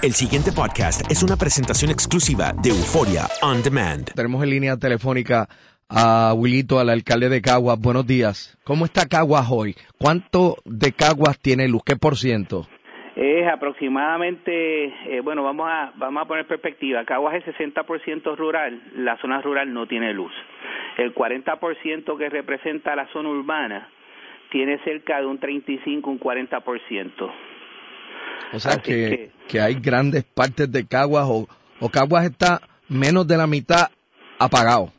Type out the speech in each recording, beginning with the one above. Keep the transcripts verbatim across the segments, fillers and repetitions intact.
El siguiente podcast es una presentación exclusiva de Euphoria On Demand. Tenemos en línea telefónica a Willito, al alcalde de Caguas. Buenos días. ¿Cómo está Caguas hoy? ¿Cuánto de Caguas tiene luz? ¿Qué por ciento? Es aproximadamente, eh, bueno, vamos a vamos a poner perspectiva. Caguas es sesenta por ciento rural, la zona rural no tiene luz. El cuarenta por ciento que representa la zona urbana tiene cerca de un treinta y cinco, un cuarenta por ciento. O sea que, que, que hay grandes partes de Caguas o, o Caguas está menos de la mitad apagado.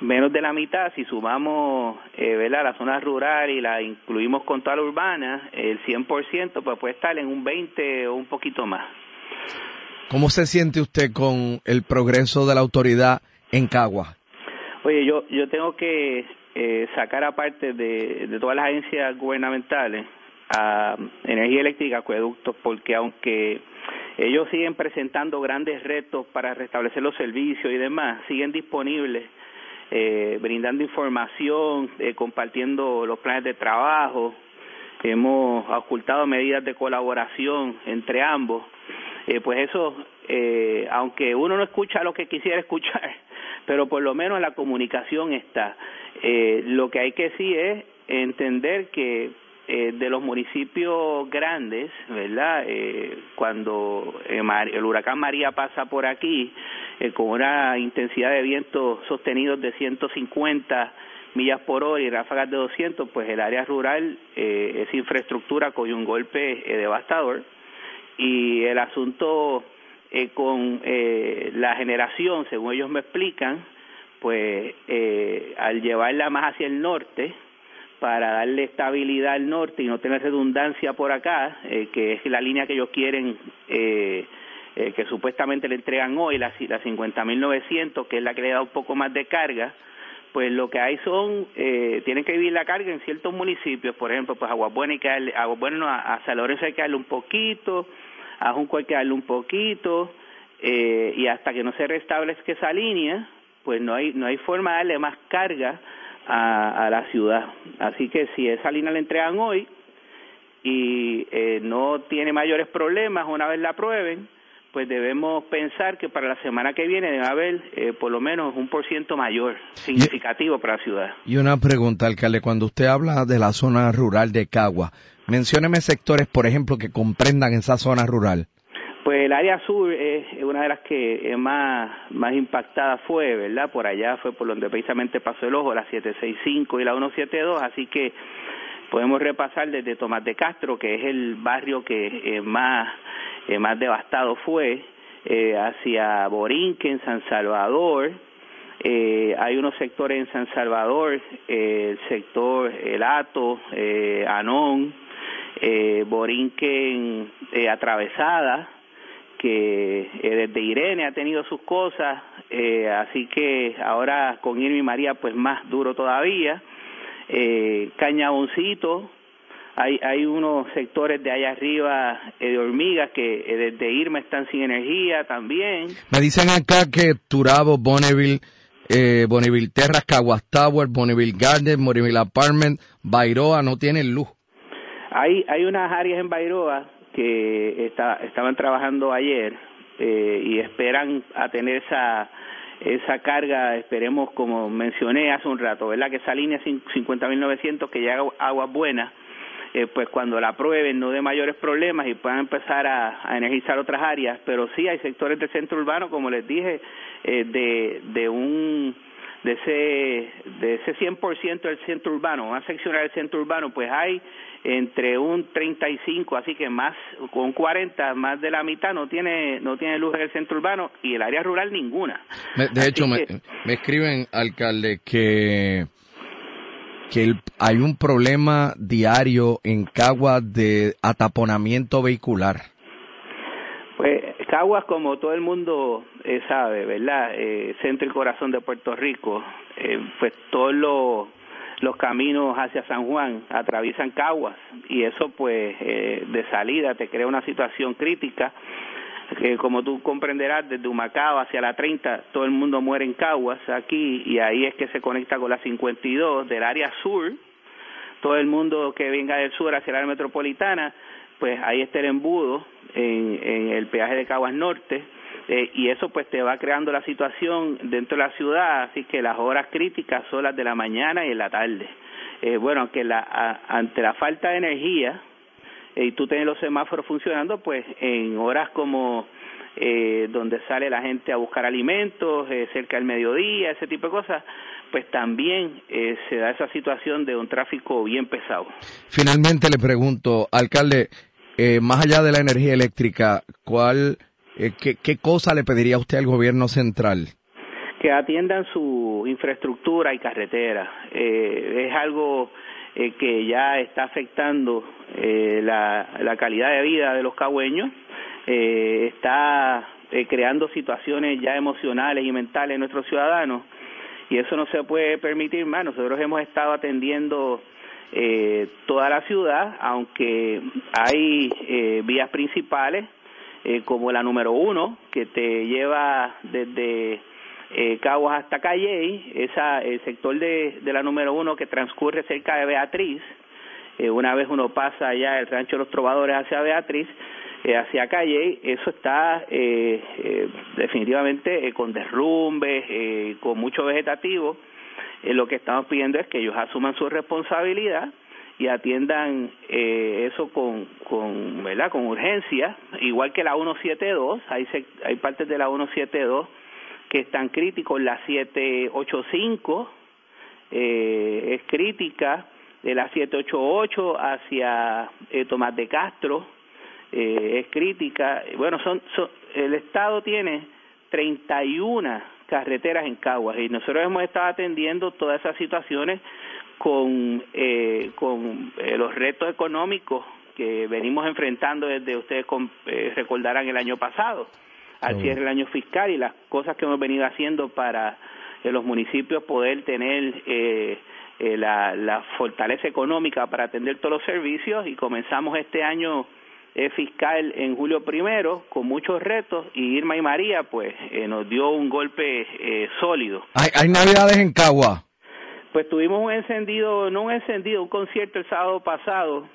Menos de la mitad, si sumamos eh, ¿verdad? la zona rural y la incluimos con toda la urbana, el cien por ciento pues puede estar en un veinte o un poquito más. ¿Cómo se siente usted con el progreso de la autoridad en Caguas? Oye, yo, yo tengo que eh, sacar aparte de, de todas las agencias gubernamentales a energía eléctrica, acueductos, porque aunque ellos siguen presentando grandes retos para restablecer los servicios y demás, siguen disponibles, eh, brindando información, eh, compartiendo los planes de trabajo. Hemos ocultado medidas de colaboración entre ambos. Eh, pues eso, eh, aunque uno no escucha lo que quisiera escuchar, pero por lo menos la comunicación está. Eh, lo que hay que sí es entender que Eh, de los municipios grandes, ¿verdad? Eh, cuando eh, Mar, el huracán María pasa por aquí, eh, con una intensidad de vientos sostenidos de ciento cincuenta millas por hora y ráfagas de doscientos, pues el área rural, eh, esa infraestructura cogió un golpe eh, devastador. Y el asunto eh, con eh, la generación, según ellos me explican, pues eh, al llevarla más hacia el norte, para darle estabilidad al norte y no tener redundancia por acá, eh, que es la línea que ellos quieren, eh, eh, que supuestamente le entregan hoy, la, la cincuenta mil novecientos, que es la que le da un poco más de carga, pues lo que hay son, eh, tienen que dividir la carga en ciertos municipios, por ejemplo, pues Aguas Buenas hay que darle, Aguas Buenas, no, a, a San Lorenzo hay que darle un poquito, a Junco hay que darle un poquito, eh, y hasta que no se restablezca esa línea, pues no hay, no hay forma de darle más carga A, a la ciudad. Así que si esa línea la entregan hoy y eh, no tiene mayores problemas una vez la aprueben, pues debemos pensar que para la semana que viene debe haber eh, por lo menos un por ciento mayor, significativo y, para la ciudad. Y una pregunta, alcalde, cuando usted habla de la zona rural de Caguas, mencióneme sectores, por ejemplo, que comprendan esa zona rural. Pues el área sur es una de las que más, más impactada fue, ¿verdad? Por allá fue por donde precisamente pasó el ojo, la siete seis cinco y la uno siete dos, así que podemos repasar desde Tomás de Castro, que es el barrio que eh, más, eh, más devastado fue, eh, hacia Borinquen, San Salvador. Eh, hay unos sectores en San Salvador, eh, el sector El Hato, eh, Anón, eh, Borinquen eh, Atravesada, que eh, desde Irene ha tenido sus cosas, eh, así que ahora con Irma y María pues más duro todavía. Eh, Cañaboncito, hay, hay unos sectores de allá arriba eh, de Hormigas que eh, desde Irma están sin energía también. Me dicen acá que Turabo, Bonneville, eh, Bonneville Terras, Caguas Tower, Bonneville Garden, Bonneville Apartment, Bairoa no tienen luz. Hay, hay unas áreas en Bairoa que está, estaban trabajando ayer eh, y esperan a tener esa... esa carga, esperemos, como mencioné hace un rato, ¿verdad?, que esa línea cincuenta mil novecientos que llega a Aguas Buenas, eh, pues cuando la aprueben no dé mayores problemas y puedan empezar a, a energizar otras áreas, pero sí hay sectores del centro urbano, como les dije, eh, de de un de ese de ese cien por ciento del centro urbano, una sección del centro urbano, pues hay entre un treinta y cinco, así que más con cuarenta, más de la mitad no tiene no tiene luz en el centro urbano y el área rural ninguna. De así hecho, que... me, me escriben, alcalde, que que el, hay un problema diario en Caguas de ataponamiento vehicular. Pues Caguas, como todo el mundo eh, sabe, ¿verdad?, eh, centro y corazón de Puerto Rico, eh, pues todos los los caminos hacia San Juan atraviesan Caguas y eso pues eh, de salida te crea una situación crítica, que como tú comprenderás desde Humacao hacia la treinta todo el mundo muere en Caguas aquí y ahí es que se conecta con la cincuenta y dos del área sur, todo el mundo que venga del sur hacia la área metropolitana, pues ahí está el embudo en, en el peaje de Caguas Norte. Eh, y eso pues te va creando la situación dentro de la ciudad, así que las horas críticas son las de la mañana y en la tarde. Eh, bueno, aunque la, a, ante la falta de energía eh, y tú tienes los semáforos funcionando, pues en horas como eh, donde sale la gente a buscar alimentos, eh, cerca del mediodía, ese tipo de cosas, pues también eh, se da esa situación de un tráfico bien pesado. Finalmente le pregunto, alcalde, eh, más allá de la energía eléctrica, ¿cuál... ¿Qué, ¿Qué cosa le pediría usted al gobierno central? Que atiendan su infraestructura y carretera. Eh, es algo eh, que ya está afectando eh, la, la calidad de vida de los cagüeños. Eh, está eh, creando situaciones ya emocionales y mentales en nuestros ciudadanos. Y eso no se puede permitir más. Nosotros hemos estado atendiendo eh, toda la ciudad, aunque hay eh, vías principales, Eh, como la número uno, que te lleva desde eh, Caguas hasta Calley, esa, el sector de, de la número uno que transcurre cerca de Beatriz, eh, una vez uno pasa allá el Rancho de los Trovadores hacia Beatriz, eh, hacia Calley, eso está eh, eh, definitivamente eh, con derrumbes, eh, con mucho vegetativo. Eh, lo que estamos pidiendo es que ellos asuman su responsabilidad y atiendan eh, eso con con verdad con urgencia, igual que la uno siete dos, hay sec, hay partes de la uno siete dos que están críticos, la siete ocho cinco eh, es crítica, de la siete ocho ocho hacia eh, Tomás de Castro eh, es crítica. Bueno, son, son el Estado tiene treinta y una carreteras en Caguas y nosotros hemos estado atendiendo todas esas situaciones con eh, con eh, los retos económicos que venimos enfrentando desde, ustedes con, eh, recordarán el año pasado, al cierre del año fiscal, y las cosas que hemos venido haciendo para eh, los municipios poder tener eh, eh, la, la fortaleza económica para atender todos los servicios, y comenzamos este año eh, fiscal en julio primero con muchos retos, y Irma y María pues eh, nos dio un golpe eh, sólido. ¿Hay, hay navidades en Caguas? Pues tuvimos un encendido, no un encendido, un concierto el sábado pasado,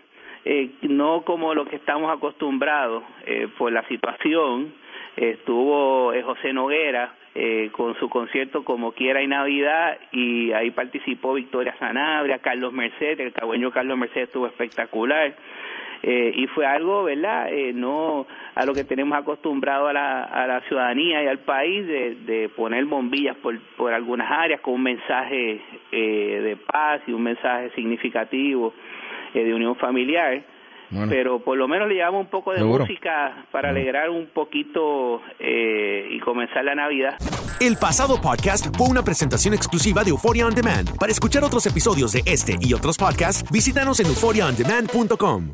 eh, no como lo que estamos acostumbrados eh, por la situación. Estuvo eh, José Noguera eh, con su concierto Como Quiera y Navidad, y ahí participó Victoria Sanabria, Carlos Mercedes, el cagüeño Carlos Mercedes estuvo espectacular. eh, y fue algo, ¿verdad?, eh, no a lo que tenemos acostumbrado a la, a la ciudadanía y al país de, de poner bombillas por, por algunas áreas con un mensaje eh, de paz y un mensaje significativo eh, de unión familiar. Bueno, pero por lo menos le llevamos un poco de seguro. música para bueno. alegrar un poquito eh, y comenzar la Navidad. El pasado podcast fue una presentación exclusiva de Euphoria On Demand. Para escuchar otros episodios de este y otros podcasts, visítanos en euphoria on demand punto com.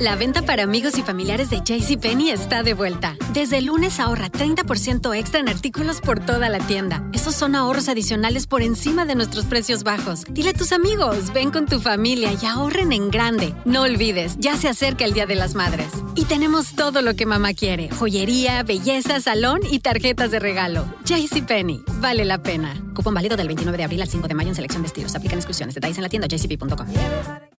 La venta para amigos y familiares de JCPenney está de vuelta. Desde el lunes ahorra treinta por ciento extra en artículos por toda la tienda. Esos son ahorros adicionales por encima de nuestros precios bajos. Dile a tus amigos, ven con tu familia y ahorren en grande. No olvides, ya se acerca el Día de las Madres. Y tenemos todo lo que mamá quiere. Joyería, belleza, salón y tarjetas de regalo. JCPenney, vale la pena. Cupón válido del veintinueve de abril al cinco de mayo en selección de estilos. Aplican exclusiones. Detalles en la tienda jcp punto com.